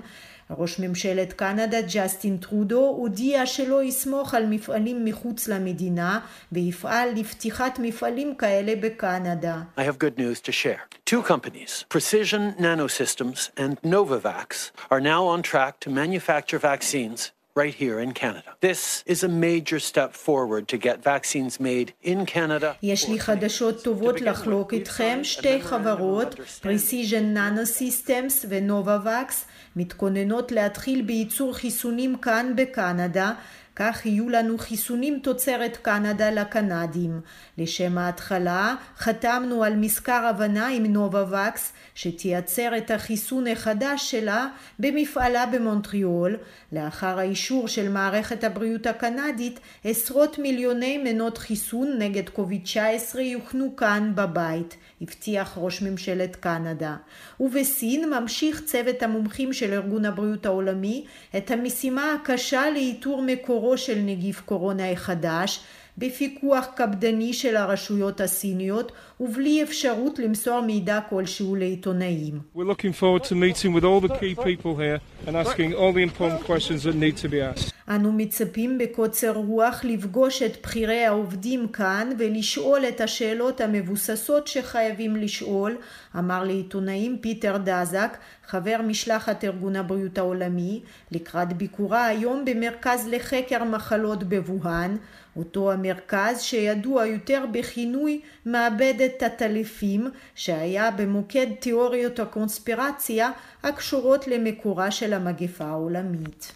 ראש ממשלת קנדה ג'סטין טרודו הודיע שלא יסמוך על מפעלים מחוץ למדינה ויפעל לפתיחת מפעלים כאלה בקנדה. I have good news to share. Two companies, Precision Nanosystems and Novavax, are now on track to manufacture vaccines right here in Canada. This is a major step forward to get vaccines made in Canada. יש לי חדשות טובות לחלוק איתכם. שתי חברות, Precision Nanosystems ו-Novavax, מתכוננות להתחיל בייצור חיסונים כאן בקנדה, כך יהיו לנו חיסונים תוצרת קנדה לקנדים. לשם ההתחלה חתמנו על מזכר הבנה עם נובווקס שתייצר את החיסון החדש שלה במפעלה במונטריאול. לאחר האישור של מערכת הבריאות הקנדית, עשרות מיליוני מנות חיסון נגד קוביד תשע עשרה יוכנו כאן בבית, הבטיח ראש ממשלת קנדה. ובסין ממשיך צוות המומחים של ארגון הבריאות העולמי את המשימה הקשה לאיתור מקור של נגיף קורונה החדש בפיקוח קפדני של הרשויות הסיניות ובלי אפשרות למסור מידע כלשהו לעיתונאים. We're looking forward to meeting with all the key people here and asking all the important questions that need to be asked. אנו מצפים בקוצר רוח לפגוש את בחירי העובדים כאן ולשאול את השאלות המבוססות שחייבים לשאול, אמר לעיתונאים פיטר דזק, חבר משלחת ארגון הבריאות העולמי, לקראת ביקורה היום במרכז לחקר מחלות בווהאן, אותו המרכז שידוע יותר בכינוי מעבדת הטלפים, שהיה במוקד תיאוריות הקונספירציה הקשורות למקורה של המגפה העולמית.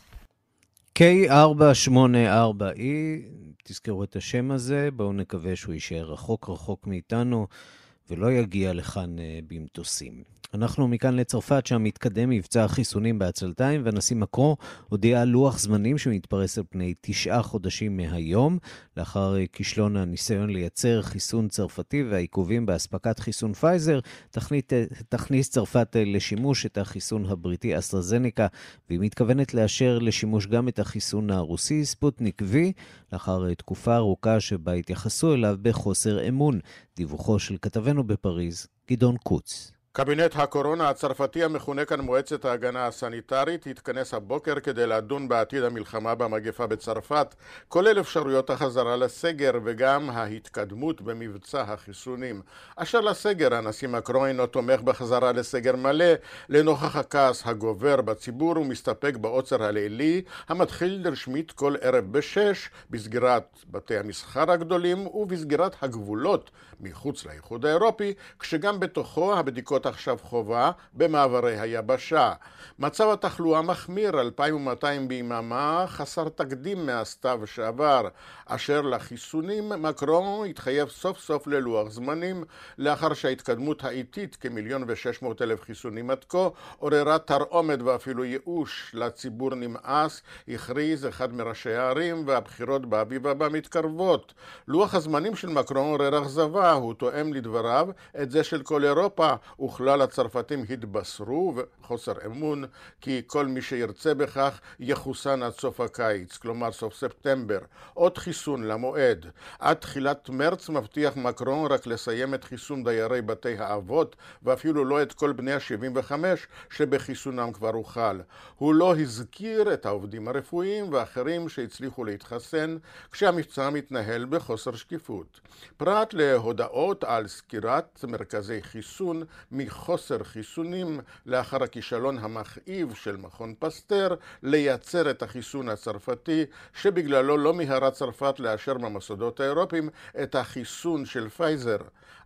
קיי ארבע שמונה ארבע אי, תזכרו את השם הזה, בואו נקווה שהוא יישאר רחוק רחוק מאיתנו ולא יגיע לכאן במטוסים. אנחנו מכאן לצרפת, שם מתקדם מבצע החיסונים בעצלתיים, והנשיא מקרון הודיע על לוח זמנים שמתפרס על פני תשעה חודשים מהיום, לאחר כישלון הניסיון לייצר חיסון צרפתי והעיכובים באספקת חיסון פייזר, תכנית, תכניס צרפת לשימוש את החיסון הבריטי אסטרזניקה, והיא מתכוונת לאשר לשימוש גם את החיסון הרוסי ספוטניק V, לאחר תקופה ארוכה שבה התייחסו אליו בחוסר אמון. דיווחו של כתבנו בפריז, גדעון קוץ. קבינט הקורונה הצרפתי, המכונה כאן מועצת ההגנה הסניטרית, התכנס הבוקר כדי לדון בעתיד המלחמה במגפה בצרפת, כולל אפשרויות החזרה לסגר וגם ההתקדמות במבצע החיסונים. אשר לסגר, הנשיא מקרון אינו תומך בחזרה לסגר מלא, לנוכח הכעס הגובר בציבור, ומסתפק בעוצר הלילי, המתחיל רשמית כל ערב בשש, בסגירת בתי המסחר הגדולים ובסגירת הגבולות מחוץ לאיחוד האירופי, כשגם בתוכו הבדיקות עכשיו חובה במעברי היבשה. מצב התחלואה מחמיר, אלפיים ומאתיים ביממה, חסר תקדים מהסתיו שעבר. אשר לחיסונים, מקרון התחייב סוף סוף ללוח זמנים, לאחר שההתקדמות האיטית, כמיליון ושש מאות אלף חיסונים עד כה, עוררה תרעומת ואפילו ייאוש. לציבור נמאס, הכריז אחד מראשי הערים, והבחירות באביב הבא מתקרבות. לוח הזמנים של מקרון עורר אכזבה, הוא תואם לדבריו את זה של כל אירופה, וכלל הצרפתים התבשרו וחוסר אמון כי כל מי שירצה בכך יחוסן עד סוף הקיץ, כלומר סוף ספטמבר. עוד חיסון למועד. עד תחילת מרץ מבטיח מקרון רק לסיים את חיסון דיירי בתי האבות, ואפילו לא את כל בני ה-שבעים וחמש שבחיסונם כבר הוחל. הוא לא הזכיר את העובדים הרפואיים ואחרים שהצליחו להתחסן, כשהמבצע מתנהל בחוסר שקיפות. פרט להודעות על סקירת מרכזי חיסון מחוסר חיסונים לאחר הכישלון המכאיב של מכון פסטר לייצר את החיסון הצרפתי, שבגללו לא מהרה צרפת לאשר במוסדות האירופיים את החיסון של פייזר.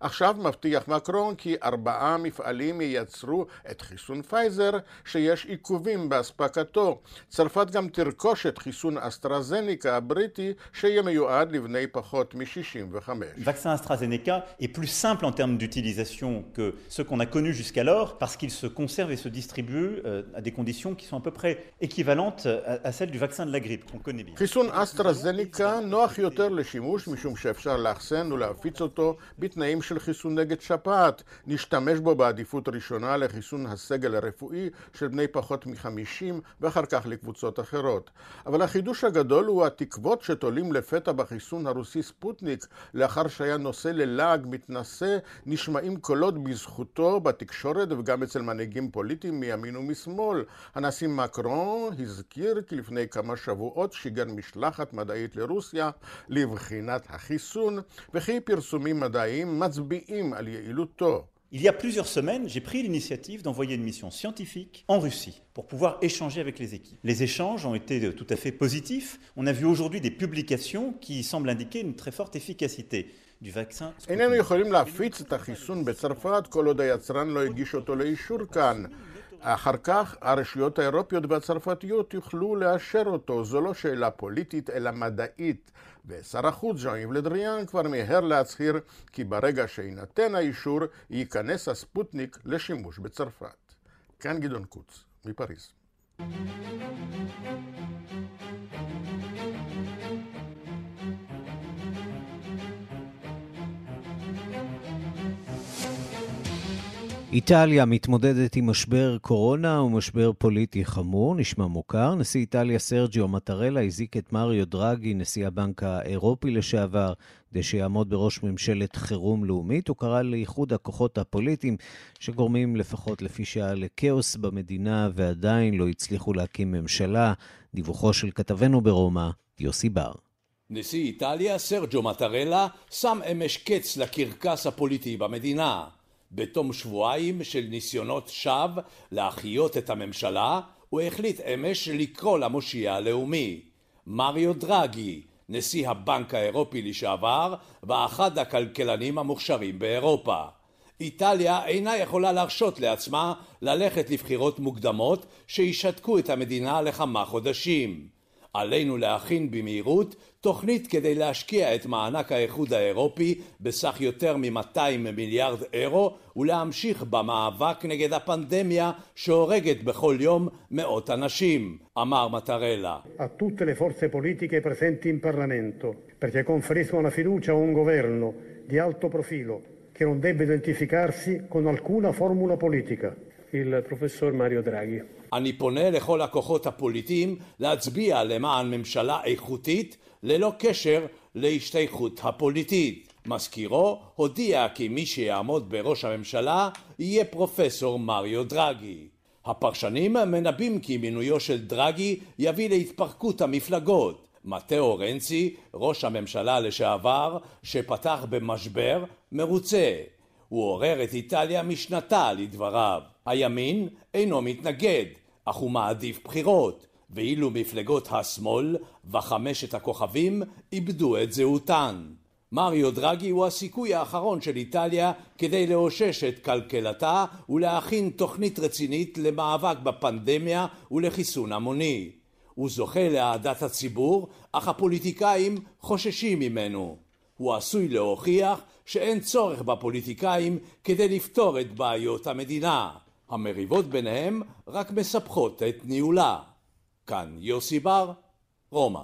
עכשיו מבטיח מקרון כי ארבעה מפעלים ייצרו את חיסון פייזר שיש עיכובים באספקתו. צרפת גם תרכוש את חיסון אסטרזניקה הבריטי שיהיה מיועד לבני פחות מ-שישים וחמש. Le vaccin AstraZeneca est plus simple en termes d'utilisation que ce qu'on qu'on a connu jusqu'alors, parce qu'il se conserve et se distribue euh, à des conditions qui sont à peu près équivalentes à, à celles du vaccin de la grippe, qu'on connaît bien. חיסון אסטרהזניקה נוח יותר לשימוש, משום שאפשר לאחסן ולהפיץ אותו בתנאים של חיסון נגד שפעת. נשתמש בו בעדיפות ראשונה לחיסון הסגל הרפואי של בני פחות מ-חמישים ואחר כך לקבוצות אחרות. אבל החידוש הגדול הוא התקוות שתולים לפתע בחיסון הרוסי ספוטניק, לאחר שהיה נושא ללעג מתנשא, נשמעים קולות בזכותו בתקשורת וגם אצל מנהיגים פוליטיים מימין ומשמאל. הנשיא מקרון הזכיר כי לפני כמה שבועות שיגר משלחת מדעית לרוסיה לבחינת החיסון, וכי פרסומים מדעיים מצביעים על יעילותו. Il y a plusieurs semaines, j'ai pris l'initiative d'envoyer une mission scientifique en Russie pour pouvoir échanger avec les équipes. Les échanges ont été tout à fait positifs. On a vu aujourd'hui des publications qui semblent indiquer une très forte efficacité du vaccin. איננו יכולים להפיץ את החיסון בצרפת כל עוד היצרן לא הגיש אותו לאישור כאן. אחר כך הרשויות האירופיות והצרפתיות יוכלו לאשר אותו. זו לא שאלה פוליטית אלא מדעית. ושר החוץ ז'אן-יב לדריאן כבר מהר להצהיר כי ברגע שיינתן האישור ייכנס הספוטניק לשימוש בצרפת. כאן גדעון קוץ, מפריז. איטליה מתמודדת עם משבר קורונה ומשבר פוליטי חמור, נשמע מוכר. נשיא איטליה סרג'יו מטרלה הזיק את מריו דרגי, נשיא הבנק האירופי לשעבר, כדי שיעמוד בראש ממשלת חירום לאומית. הוא קרא לאיחוד הכוחות הפוליטיים שגורמים לפחות לפי שעה לכאוס במדינה ועדיין לא הצליחו להקים ממשלה. דיווחו של כתבנו ברומא, יוסי בר. נשיא איטליה סרג'יו מטרלה שם אמש קץ לקרקס הפוליטי במדינה. בתום שבועיים של ניסיונות שווא להחיות את הממשלה, הוא החליט אמש לקרוא למושיע הלאומי. מריו דרגי, נשיא הבנק האירופי לשעבר ואחד הכלכלנים המוכשרים באירופה. איטליה אינה יכולה להרשות לעצמה ללכת לבחירות מוקדמות שישתקו את המדינה לכמה חודשים. עלינו להכין במהירות תוכנית כדי להשקיע את מענק האיחוד האירופי בסך יותר מ-מאתיים מיליארד אירו ולהמשיך במאבק נגד הפנדמיה שהורגת בכל יום מאות אנשים, אמר מטרלה. A tutte le forze politiche presenti in Parlamento perché conferiscono la fiducia a un governo di alto profilo che non debba identificarsi con alcuna formula politica. Il professor Mario Draghi. אני פונה לכל הכוחות הפוליטיים להצביע למען ממשלה איכותית ללא קשר להשתייכות הפוליטית. מזכירו הודיע כי מי שיעמוד בראש הממשלה יהיה פרופסור מריו דרגי. הפרשנים מנבאים כי מינויו של דרגי יביא להתפרקות המפלגות. מתאו רנצי, ראש הממשלה לשעבר, שפתח במשבר, מרוצה. הוא עורר את איטליה משנתה לדבריו. הימין אינו מתנגד, אך הוא מעדיף בחירות, ואילו מפלגות השמאל וחמשת הכוכבים איבדו את זהותן. מריו דרגי הוא הסיכוי האחרון של איטליה כדי לאושש את כלכלתה ולהכין תוכנית רצינית למאבק בפנדמיה ולחיסון המוני. הוא זוכה לאהדת הציבור, אך הפוליטיקאים חוששים ממנו. הוא עשוי להוכיח שאין צורך בפוליטיקאים כדי לפתור את בעיות המדינה. המריבות ביניהם רק מספחות את ניהולה. כאן יוסי בר, רומא.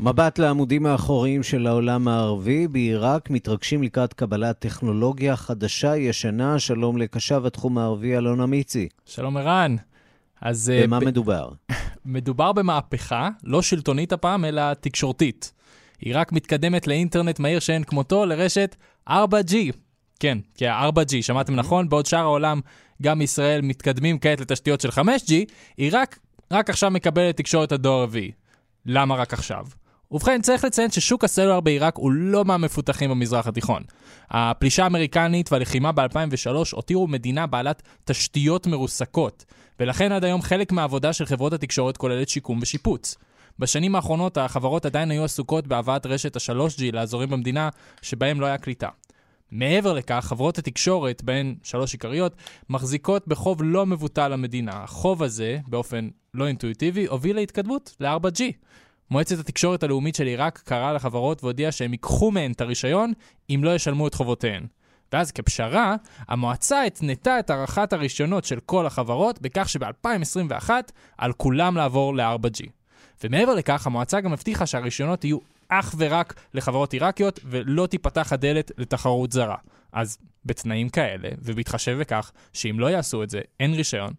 מבט לעמודים האחוריים של העולם הערבי. בעיראק מתרגשים לקראת קבלת טכנולוגיה חדשה ישנה. שלום לקשב התחום הערבי אלון אמיצי. שלום ערן. אז במה ב... מדובר? מדובר במהפכה, לא שלטונית הפעם, אלא תקשורתית. עיראק מתקדמת לאינטרנט מהיר שאין כמותו, לרשת פור ג'י. כן, כי ה-פור ג'י, שמעתם נכון, בעוד שאר העולם, גם ישראל מתקדמים כעת לתשתיות של פייב ג'י, עיראק רק עכשיו מקבלת תקשורת הדור הרביעי. למה רק עכשיו? ובכן, צריך לציין ששוק הסלולר בעיראק הוא לא מהמפותחים במזרח התיכון. הפלישה האמריקנית והלחימה ב-אלפיים ושלוש הותירו מדינה בעלת תשתיות מרוסקות, ולכן עד היום חלק מהעבודה של חברות התקשורת כוללת שיקום ושיפוץ. בשנים האחרונות החברות עדיין היו עסוקות בהבאת רשת ה-פור ג'י לאזורים במדינה שבהם לא היה קליטה. מעבר לכך, חברות התקשורת, בהן שלוש עיקריות, מחזיקות בחוב לא מבוטל למדינה. החוב הזה, באופן לא אינטואיטיבי, הוביל להתקדמות ל-פור ג'י. מועצת התקשורת הלאומית של עיראק קראה לחברות והודיעה שהם ייקחו מהן את הרישיון אם לא ישלמו את חובותיהן. ואז כפשרה, המועצה התנתה את ערכת הרישיונות של כל החברות, בכך שב-אלפיים עשרים ואחת על כולם לעבור ל-פור ג'י. ומעבר לכך, המועצה גם הבטיחה שהרישיונות יהיו אך ורק לחברות עיראקיות, ולא תיפתח הדלת לתחרות זרה. אז בתנאים כאלה, ובהתחשב בכך שאם לא יעשו את זה, אין רישיון,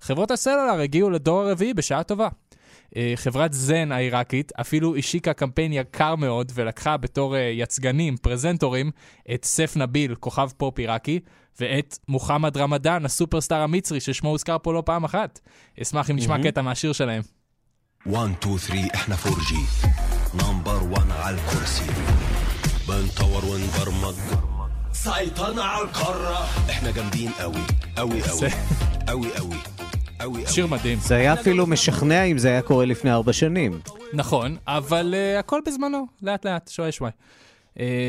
חברות הסלולר הגיעו לדור הרביעי בשעה טובה. חברת זן העיראקית אפילו השיקה קמפיין יקר מאוד, ולקחה בתור יצגנים, פרזנטורים, את סף נביל, כוכב פופ עיראקי, ואת מוחמד רמדאן, הסופרסטאר המצרי, ששמו הוזכר פה לא פעם אחת. אשמח אם נשמע קטע מהשיר שלהם. אחת שתיים שלוש احنا פור ג'י نمبر אחת على الكرسي بنطور ونبرمج سيطرنا على القاره احنا جامدين قوي قوي قوي قوي قوي قوي شير مدهيم ده يا فيلو مشخنع ام ده يا كوري לפני ארבע سنين نכון אבל הכל בזמנו לאט לאט شوي شوي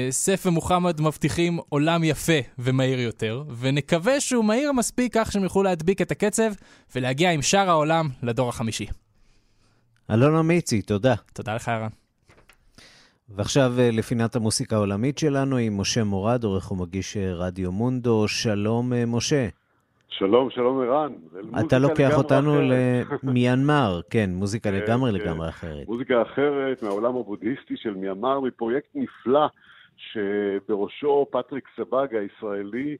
סף ומוחמד מבטיחים עולם יפה ומהיר יותר, ונקווה שהוא מהיר מספיק כך שהם יוכלו להדביק את הקצב ולהגיע עם שאר העולם לדור החמישי. אלונה מיצי, תודה. תודה לך, ערן. ועכשיו לפינת המוסיקה העולמית שלנו עם משה מורד, עורך ומגיש רדיו מונדו. שלום, משה. שלום, שלום, ערן. אתה לוקח אותנו למיינמר, כן, מוזיקה לגמרי לגמרי אחרת. מוזיקה אחרת מהעולם הבודהיסטי של מיינמר, מפרויקט נפלא שבראשו פטריק סבג הישראלי,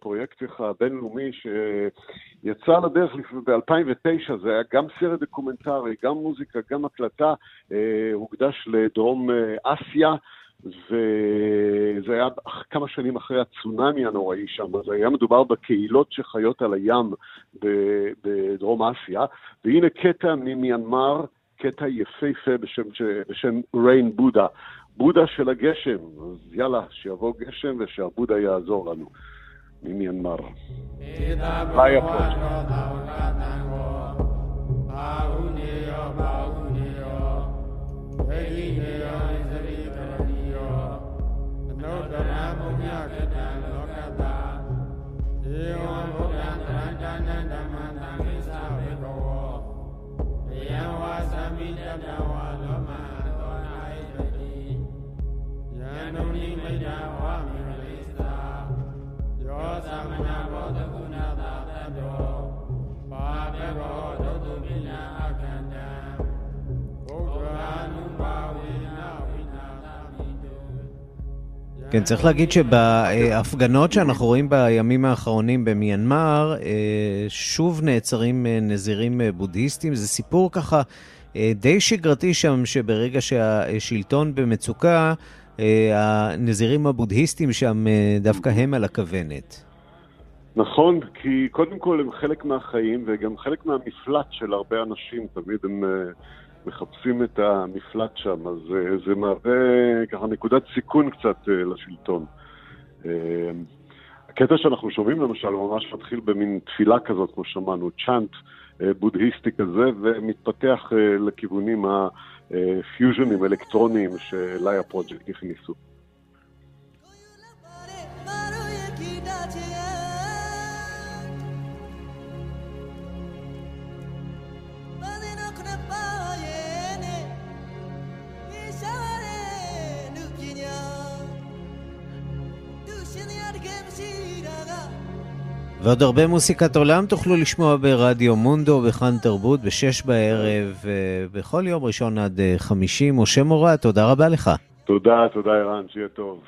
פרויקט בינלאומי שיצא לדרך ב-אלפיים ותשע, זה היה גם סרט דוקומנטרי, גם מוזיקה, גם הקלטה, הוקדש לדרום אסיה, וזה היה כמה שנים אחרי הצונאמי הנוראי שם, אז היה מדובר בקהילות שחיות על הים בדרום אסיה, והנה קטע ממיינמר, קטע יפהפה בשם, בשם ריין בודה, בודה של הגשם, אז יאללה, שיבוא גשם ושהבודה יעזור לנו. ממיינמר. ביי הפרוש. Noni me dawa miralista yosa manabo daguna dadado babero dodu bina akanda oganu bawina winadamidu. כן, צריך להגיד שבהפגנות שאנחנו רואים בימים האחרונים במיינמר שוב נעצרים נזירים בודהיסטים. זה סיפור ככה די שגרתי שם, שברגע שהשלטון במצוקה הנזירים הבודהיסטים שם דווקא הם על הכוונת. נכון, כי קודם כל הם חלק מהחיים וגם חלק מהמפלט של הרבה אנשים, תמיד הם מחפשים את המפלט שם, אז זה מהווה ככה נקודת סיכון קצת לשלטון. הקטע שאנחנו שומעים למשל ממש מתחיל במין תפילה כזאת כמו שמענו, צ'אנט בודהיסטי כזה, ומתפתח לכיוונים ה... פיוז'נים אלקטרוניים שאלי הפרוג'קט הכניסו. ועוד הרבה מוסיקת עולם תוכלו לשמוע ברדיו מונדו, בכאן תרבות, בשש בערב, בכל יום ראשון עד חמישים. משה מורה, תודה רבה לך. תודה, תודה ערן, שיהיה טוב.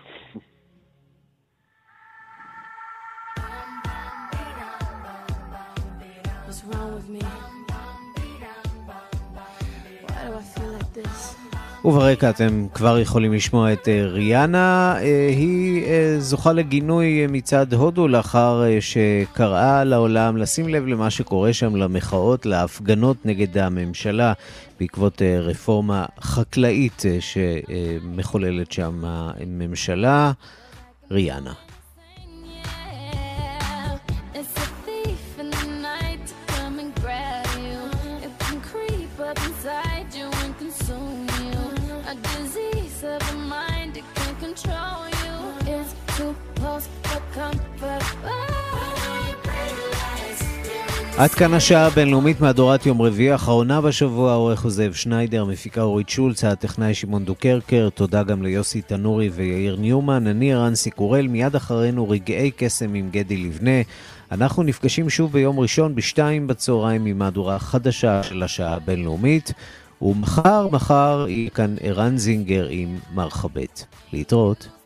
וברקע אתם כבר יכולים לשמוע את ריאנה, היא זוכה לגינוי מצד הודו לאחר שקראה לעולם לשים לב למה שקורה שם, למחאות, להפגנות נגד הממשלה בעקבות רפורמה חקלאית שמחוללת שם הממשלה. ריאנה. עד כאן השעה הבינלאומית מהדורת יום רביעי האחרונה בשבוע. עורך זאב שניידר, מפיקה אורית שולץ, הטכנאי שמעון דוקרקר. תודה גם ליוסי תנורי ויאיר ניומן. אני ערן סיקורל, מיד אחרינו רגעי קסם עם גדי לבנה. אנחנו נפגשים שוב ביום ראשון בשתיים בצהריים עם מהדורה חדשה של השעה הבינלאומית, ומחר מחר יהיה כאן ערן זינגר עם מרחבת. להתראות.